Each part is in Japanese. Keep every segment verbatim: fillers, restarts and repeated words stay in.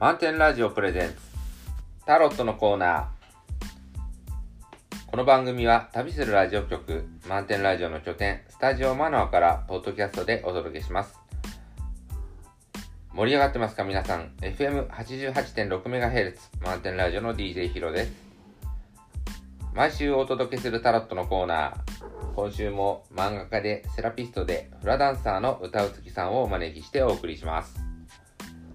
満点ラジオプレゼンツタロットのコーナー。この番組は旅するラジオ局満点ラジオの拠点スタジオマナオからポッドキャストでお届けします。盛り上がってますか皆さん。 エフエムはちじゅうはちてんろくメガヘルツ 満点ラジオの ディージェー ヒロです。毎週お届けするタロットのコーナー、今週も漫画家でセラピストでフラダンサーの歌うつきさんをお招きしてお送りします。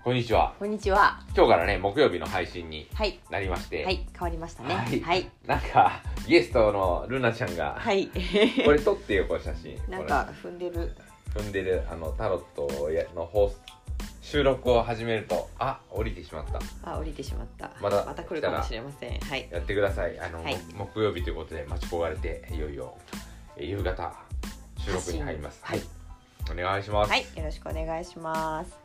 こんにちは。こんにちは。今日からね、木曜日の配信になりまして、はい、はい、変わりましたね。はい。はい、なんかゲストのルナちゃんが、はい、これ撮ってよこう写真。なんか踏んでる。踏んでるあのタロットの放送収録を始めると、あ、降りてしまった。あ、降りてしまった。またまた来るかもしれません。はい。やってください。あの、はい、木曜日ということで待ち焦がれていよいよ夕方収録に入ります。はい。お願いします。はい、よろしくお願いします。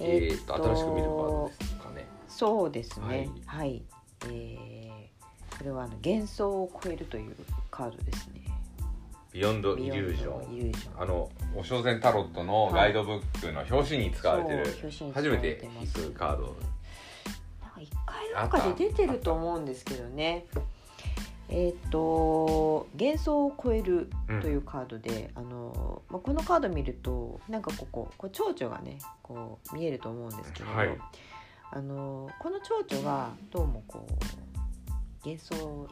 えー、っと新しく見る方ですかね。そうですね。はい。はいえー、これはあの幻想を超えるというカードですね。ビヨンドイリュージョン。あのお正月タロットのガイドブックの表紙に使われてる、はい、初めて引くカード。なんか一回なんかで出てると思うんですけどね。えー、っと幻想を超えるというカードで、うんあのまあ、このカード見るとなんかこここう蝶々がねこう見えると思うんですけど、はい、あのこの蝶々がどうもこう幻想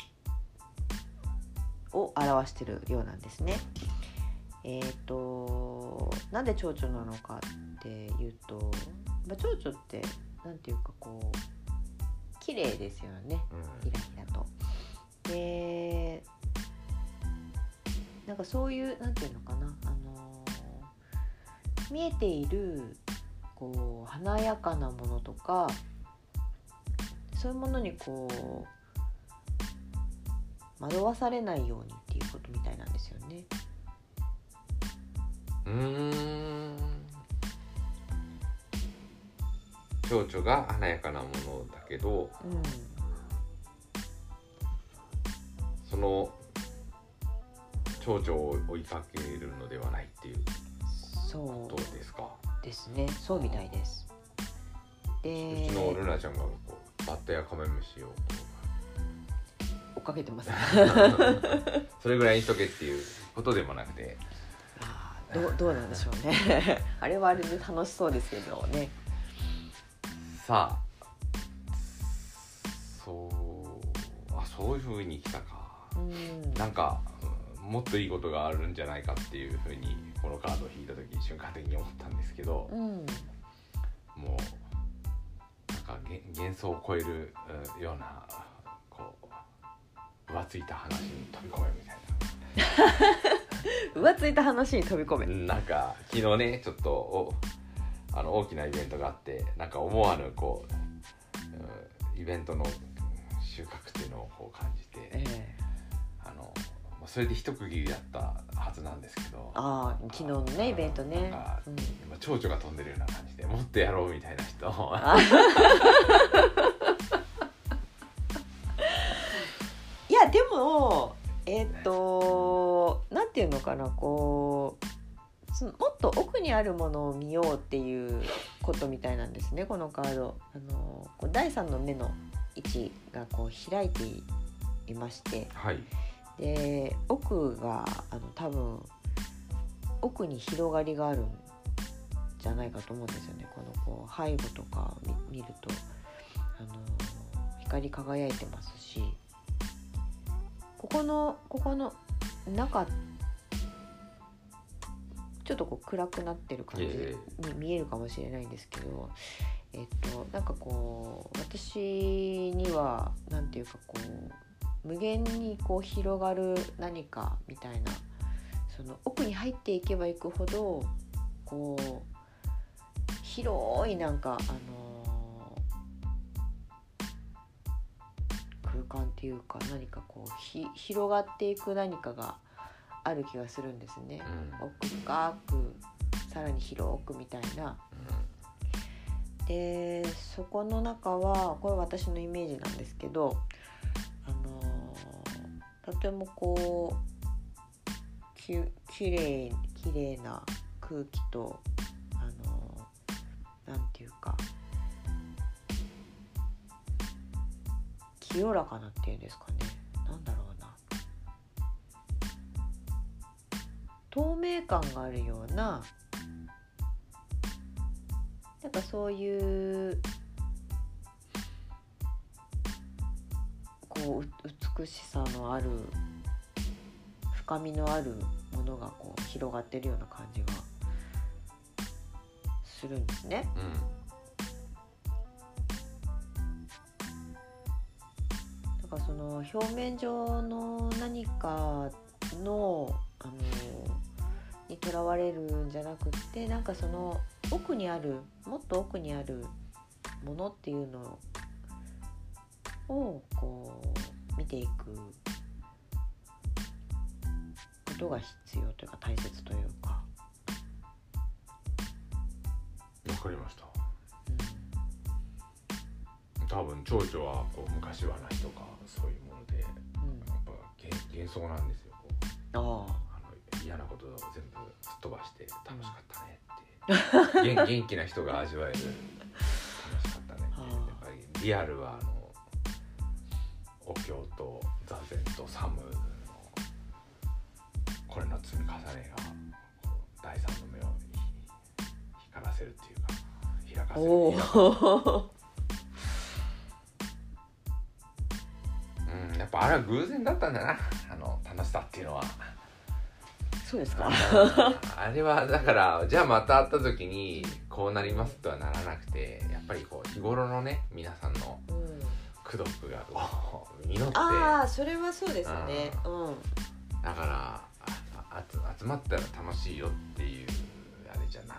を表しているようなんですね。えー、っとなんで蝶々なのかっていうと、まあ、蝶々ってなんていうかこう綺麗ですよね。ひらひらと。でなんかそういうなんていうのかな、あのー、見えているこう華やかなものとかそういうものにこう惑わされないようにっていうことみたいなんですよね。うーん。蝶々が華やかなものだけど、うんその蝶々を追いかけるのではないっていうことですか。そうですね、そうみたいです。でうちのルナちゃんがこうバッタやカメムシを追っかけてますそれぐらいにしとけっていうことでもなくてあ ど, どうなんでしょうねあれはあれで楽しそうですけどね。さあそうあそういう風に来たか。うん、なんか、うん、もっといいことがあるんじゃないかっていう風にこのカードを引いた時瞬間的に思ったんですけど、うん、もうなんか幻想を超えるようなこう浮ついた話に飛び込めみたいな浮ついた話に飛び込めなんか昨日ねちょっとおあの大きなイベントがあってなんか思わぬこうイベントの収穫っていうのをこう感じて、えーそれで一区切りだったはずなんですけど、あ昨日のねイベントね、うん、蝶々が飛んでるような感じでもっとやろうみたいな人いやでもえっ、ー、となんていうのかなこうそのもっと奥にあるものを見ようっていうことみたいなんですねこのカード。あのこうだいさんの目の位置がこう開いていまして、はいで奥があの多分奥に広がりがあるんじゃないかと思うんですよね。このこう背後とか 見, 見るとあの光り輝いてますしここのここの中ちょっとこう暗くなってる感じに見えるかもしれないんですけど、えっとなんかこう私にはなんていうかこう無限にこう広がる何かみたいなその奥に入っていけばいくほどこう広いなんか、あのー、空間っていうか何かこうひ広がっていく何かがある気がするんですね、うん、奥深くさらに広くみたいな、うん、でそこの中はこれ私のイメージなんですけどとてもこうき綺麗綺麗な空気とあのなんていうか清らかなっていうんですかね、なんだろうな、透明感があるような、なんかそういうこう美しさのある深みのあるものがこう広がってるような感じがするんですね、うん、だからその表面上の何かの、あのにとらわれるんじゃなくって、なんかその奥にある、もっと奥にあるものっていうのをこう見ていくことが必要というか大切というか。わかりました、うん、多分蝶々はこう昔話とかそういうもので、うん、やっぱ幻想なんですよ。ああの嫌なことを全部吹っ飛ばして楽しかったねって元, 元気な人が味わえる楽しかったねってやっぱりリアルはあのお経と座禅とサムのこれの積み重ねが第三の目を光らせるっていうか開かせる。おうん、やっぱあれは偶然だったんだな、あの楽しさっていうのは。そうですか。あれはだからじゃあまた会った時にこうなりますとはならなくて、やっぱりこう日頃のね皆さんの苦毒がこう実って、ああそれはそうですね、うん、だからあ集まったら楽しいよっていうあれじゃない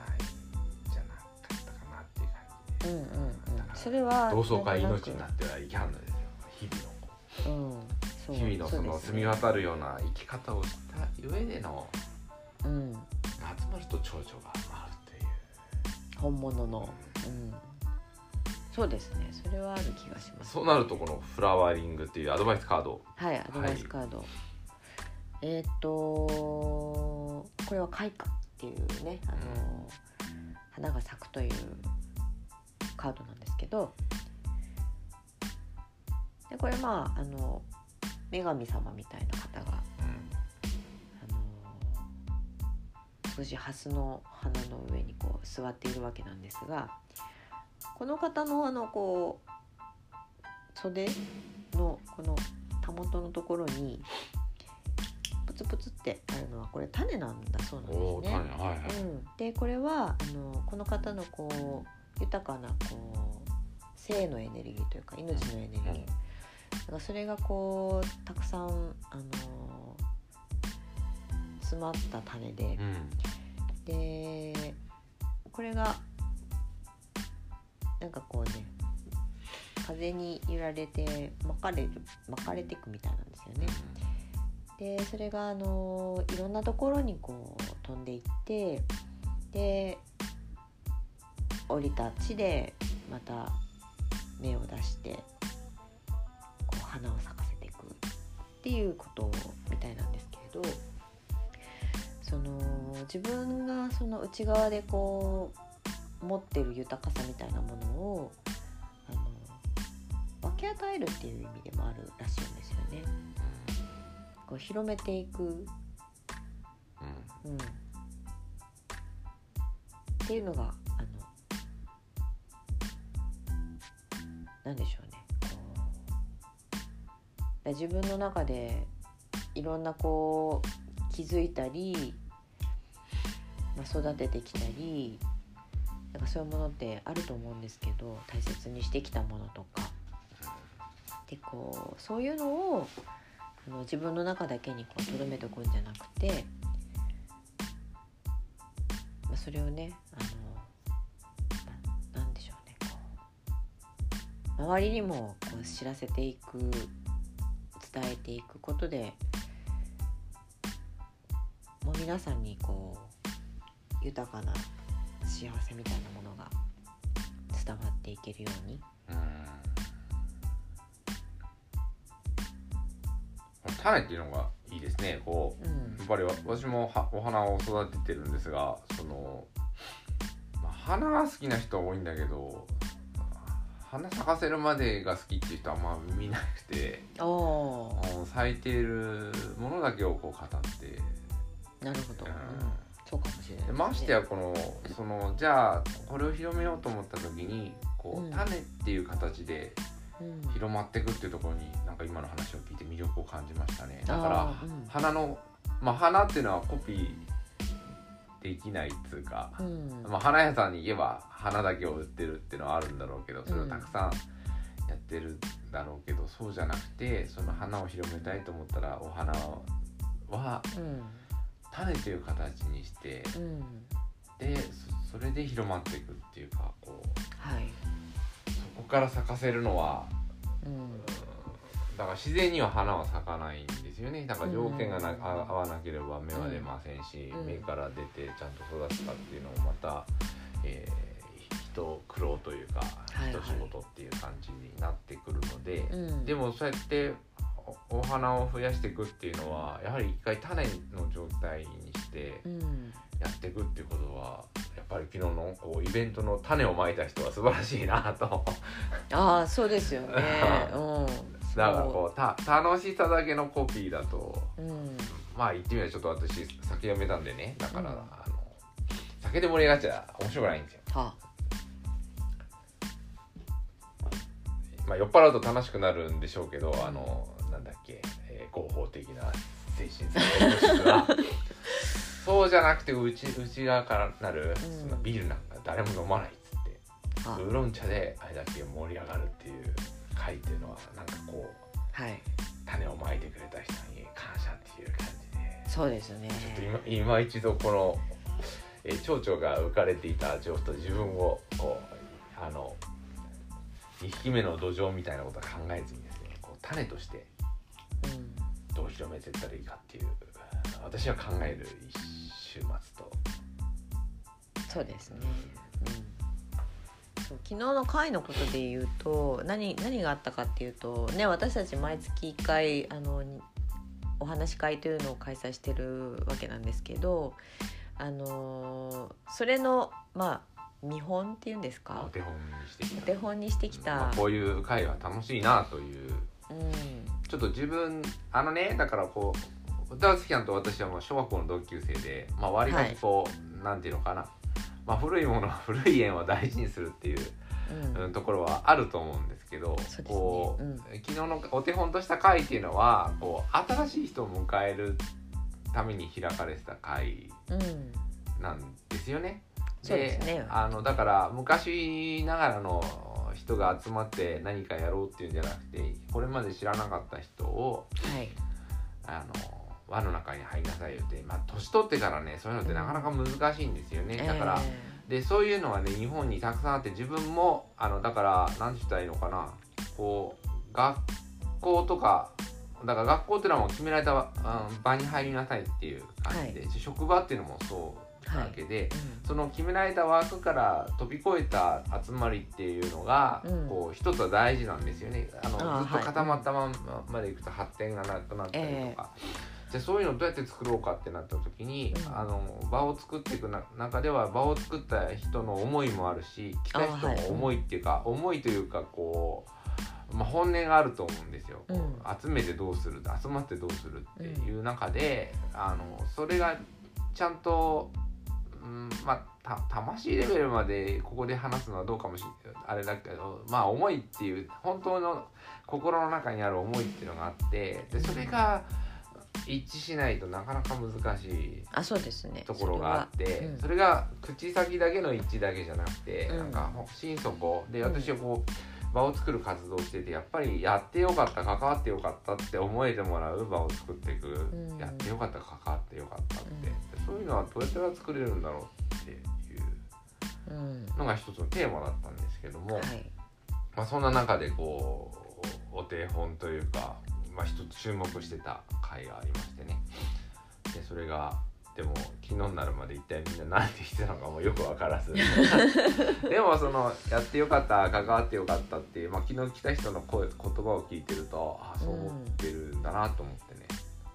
じゃなかったかなっていう感じで、うんうんうん、それは同窓会命になってはいかんのですよ、日々の、うん、そう日々のその澄み渡るような生き方をした上での、うん、集まると蝶々が回るという本物の、うんうん、そうですね、それはある気がします、ね、そうなるとこのフラワーリングっていうアドバイスカード、はい、アドバイスカード、はい、えー、とこれは開花っていうね、あの、うん、花が咲くというカードなんですけど、でこれまああの女神様みたいな方が、うん、あの少しハスの花の上にこう座っているわけなんですが、この方のあのこう袖のこのたもとのところにプツプツってあるのはこれ種なんだそうなんですね、はいはい、うん、でこれはあのこの方のこう豊かなこう生のエネルギーというか命のエネルギー、はいはい、だからそれがこうたくさん、あの詰まった種で、うん、でこれがなんかこうね風に揺られて巻かれる巻かれていくみたいなんですよね、うん、でそれがあのいろんなところにこう飛んでいって、で降りた地でまた芽を出してこう花を咲かせていくっていうことみたいなんですけれど、その自分がその内側でこう持ってる豊かさみたいなものをあの分け与えるっていう意味でもあるらしいんですよね。こう広めていく、うんうん、っていうのがあのなんでしょうね、こう自分の中でいろんなこう気づいたり、まあ、育ててきたり、なんかそういうものってあると思うんですけど、大切にしてきたものとかでこうそういうのを自分の中だけにこう留めておくんじゃなくて、まあ、それをね、あの、なんでしょうね、こう周りにもこう知らせていく、伝えていくことで、もう皆さんにこう豊かな幸せみたいなものが伝わっていけるように。種っていうのがいいですね。こう、うん、やっぱり私もお花を育ててるんですが、その、まあ、花が好きな人は多いんだけど、花咲かせるまでが好きっていう人はあんま見なくて、お咲いているものだけをこう語って。なるほど、うん、そうかもしれないですね。ましてやこの、そのじゃあこれを広めようと思った時にこう、うん、種っていう形で広まっていくっていうところになんか今の話を聞いて魅力を感じましたね。だから、うん、花の、まあ、花っていうのはコピーできないっていうか、うんまあ、花屋さんに言えば花だけを売ってるっていうのはあるんだろうけど、それをたくさんやってるんだろうけど、うん、そうじゃなくてその花を広めたいと思ったらお花は、うん種という形にして、うん、で そ, それで広まっていくっていうかこう、はい、そこから咲かせるのは、うん、だから自然には花は咲かないんですよね。だから条件がな、うん、合わなければ芽は出ませんし、うん、芽から出てちゃんと育つかっていうのもまた、えー、人苦労というか、はいはい、人仕事っていう感じになってくるので、うん、でもそうやってお花を増やしていくっていうのはやはり一回種の状態にしてやっていくっていうことは、やっぱり昨日のこうイベントの種をまいた人は素晴らしいなとああそうですよね、うん、だからこうた楽しさだけのコピーだと、うん、まあ言ってみればちょっと私酒やめたんでね、だから、うん、あの酒で盛り上がっちゃ面白くないんですよ。はあまあ、酔っ払うと楽しくなるんでしょうけど、あのなんだっけ、えー、合法的な精神性がそうじゃなくて内、内側からなる、うん、そのビールなんか誰も飲まないっつってウーロン茶であれだけ盛り上がるっていう会っていうのはなんかこう、はい、種をまいてくれた人に感謝っていう感じで、そうですね、ちょっと 今, 今一度この、えー、蝶々が浮かれていた状況と自分をこうあのにひきめの土壌みたいなことは考えずにですね、こう種としてどう広めていったらいいかっていう、うん、私は考える一週末と、そうですね、うん、そう昨日の会のことで言うと 何, 何があったかっていうと、ね、私たち毎月いっかいあのお話し会というのを開催してるわけなんですけど、あのそれのまあ見本っていうんですか、お手本にしてきた、お手本にしてきた、まあ、こういう会は楽しいなという、うん、ちょっと自分あのね、だからこう歌うつきゃんと私はもう小学校の同級生で、まあ、割とこう、はい、なんていうのかな、まあ、古いもの古い縁は大事にするっていう、うん、ところはあると思うんですけど、そうですね、こう、うん、昨日のお手本とした会っていうのはこう新しい人を迎えるために開かれてた会なんですよね、うんでそうですね、あのだから昔ながらの人が集まって何かやろうっていうんじゃなくて、これまで知らなかった人を、はい、あの輪の中に入りなさいよって、まあ、年取ってからねそういうのってなかなか難しいんですよね、うん、だから、えー、でそういうのはね日本にたくさんあって、自分もあのだから何て言ったらいいのかな、こう学校とかだから学校っていうのはもう決められた、うん、場に入りなさいっていう感じで、はい、職場っていうのもそうわけで、はいうん、その決められた枠から飛び越えた集まりっていうのが、うん、こう一つは大事なんですよね。あのあずっと固まったままでいくと発展がなくなったりとか、えー、じゃあそういうのどうやって作ろうかってなった時に、うん、あの場を作っていく中では場を作った人の思いもあるし、来た人の思いっていうか、はい、思いというかこう。まあ、本音があると思うんですよ、うん、集めてどうする集まってどうするっていう中で、うん、あのそれがちゃんと、うんまあ、た魂レベルまでここで話すのはどうかもしれないあれだけど、まあ思いっていう本当の心の中にある思いっていうのがあって、でそれが一致しないとなかなか難しいところがあって、あ、そうですね、それは、うん、それが口先だけの一致だけじゃなくて、うん、なんか心底で私はこう、うん場を作る活動をしてて、やっぱりやってよかった関わってよかったって思えてもらう場を作っていく、うん、やってよかった関わってよかったって、うん、そういうのはどうやったら作れるんだろうっていうのが一つのテーマだったんですけども、うんはいまあ、そんな中でこうお手本というか、まあ、一つ注目してた回がありましてね、でそれがでも昨日になるまで一体みんな何て言ってたのかもよく分からずでもそのやってよかった関わってよかったっていう、まあ、昨日来た人の声言葉を聞いてるとああそう思ってるんだなと思ってね、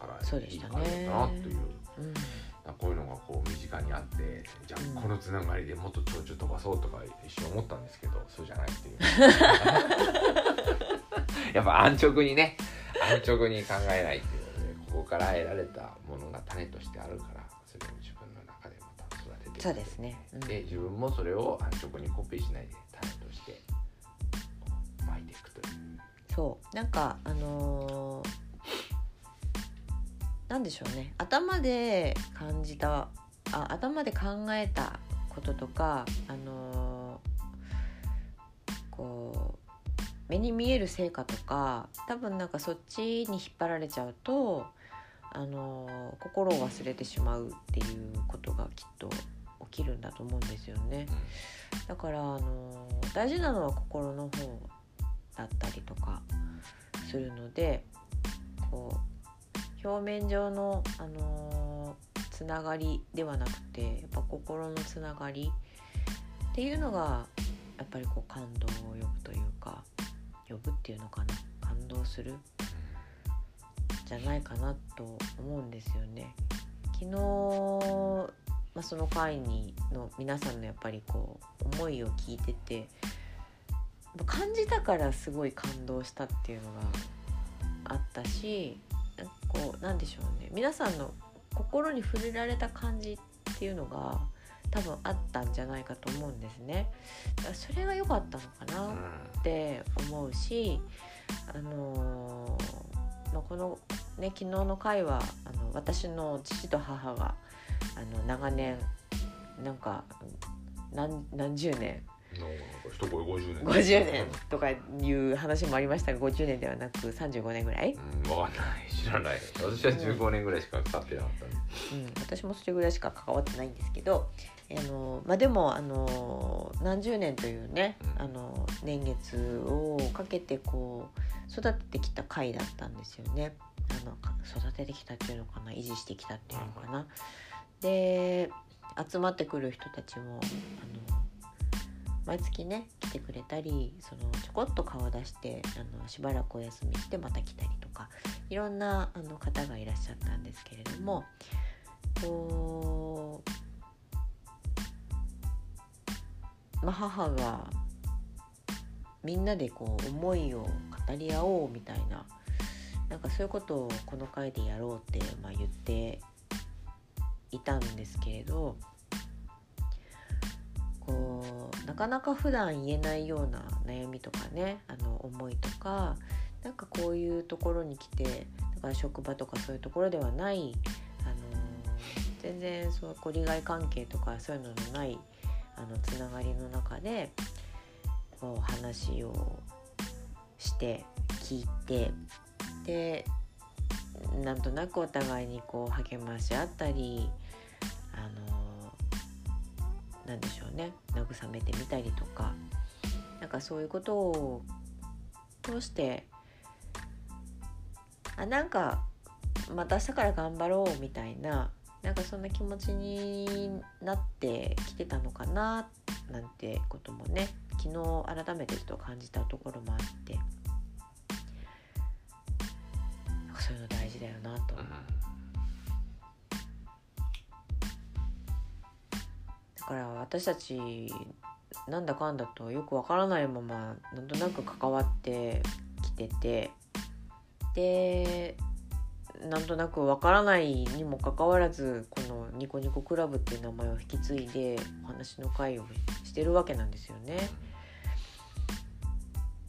だからいい感じだなという、うん、こういうのがこう身近にあって、じゃあこのつながりでもっと長寿飛ばそうとか一瞬思ったんですけど、そうじゃないっていうやっぱ安直にね、安直に考えないっていうので、ここから得られたものが種としてあるから、それを自分の中でまた育てていく。そうですね、うん、で自分もそれを安直にコピーしないで種として巻いていくという。そうなんかあのーなんでしょうね、頭で感じたあ頭で考えたこととか、あのー、こう目に見える成果とか、多分なんかそっちに引っ張られちゃうと、あのー、心を忘れてしまうっていうことがきっと起きるんだと思うんですよね。だから、あのー、大事なのは心の方だったりとかするので、こう表面上の、あのー、つながりではなくて、やっぱ心のつながりっていうのがやっぱりこう感動を呼ぶというか、呼ぶっていうのかな、感動するじゃないかなと思うんですよね。昨日、まあ、その会にの皆さんのやっぱりこう思いを聞いてて、感じたからすごい感動したっていうのがあったし、こうなんでしょうね、皆さんの心に触れられた感じっていうのが多分あったんじゃないかと思うんですね。だからそれが良かったのかなって思うし、あのーまあ、この、ね、昨日の回はあの私の父と母があの長年なんか 何, 何十年人これごじゅうねんごじゅうねんとかいう話もありましたが、ごじゅうねんではなくさんじゅうごねんぐらい、うん、分かんない、知らない。私はじゅうごねんぐらいしか関わってなかった、うんうん、私もそれぐらいしか関わってないんですけど、あの、まあ、でもあの何十年というね、あの年月をかけてこう育ててきた回だったんですよね。あの育ててきたっていうのかな、維持してきたっていうのかな、うん、で集まってくる人たちもあの毎月ね来てくれたり、そのちょこっと顔出してあのしばらくお休みしてまた来たりとか、いろんなあの方がいらっしゃったんですけれども、こう、まあ、母がみんなでこう思いを語り合おうみたいな、なんかそういうことをこの会でやろうって、まあ、言っていたんですけれど、こうなかなか普段言えないような悩みとかね、あの思いとか、なんかこういうところに来て、だから職場とかそういうところではない、あの全然そうこう利害関係とかそういうののないあのつながりの中でこう話をして聞いて、でなんとなくお互いにこう励まし合ったり、あのなんでしょうね、慰めてみたりとか、なんかそういうことを通して、あなんかまた明日から頑張ろうみたいな、なんかそんな気持ちになってきてたのかななんてこともね、昨日改めてちょっと感じたところもあって、なんかそういうの大事だよなと。だから私たちなんだかんだとよくわからないままなんとなく関わってきてて、でなんとなくわからないにもかかわらず、このニコニコクラブっていう名前を引き継いでお話の会をしてるわけなんですよね。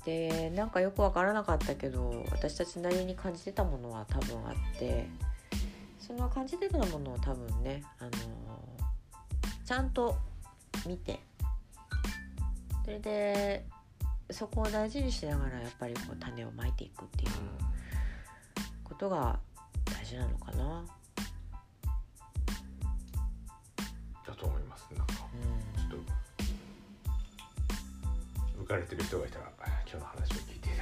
でなんかよくわからなかったけど、私たちなりに感じてたものは多分あって、その感じてたものを多分ね、あのちゃんと見て、それでそこを大事にしながらやっぱりこう種をまいていくっていうことが大事なのかなだと思います。なんか、うん、ちょっと浮かれてる人がいたら今日の話を聞いていた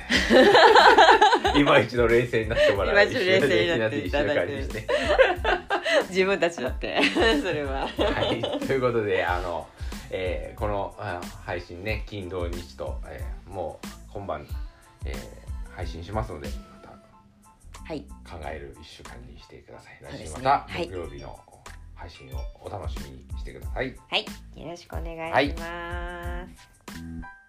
だいて今一度冷静になってもらう、一瞬冷静になって一瞬感じにして自分たちだってそれははい、ということであの、えー、この配信ね、金土日と、えー、もう今晩、えー、配信しますので、また考えるいっしゅうかんにしてください。来週また木曜日の配信をお楽しみにしてください。はい、よろしくお願いします。はい。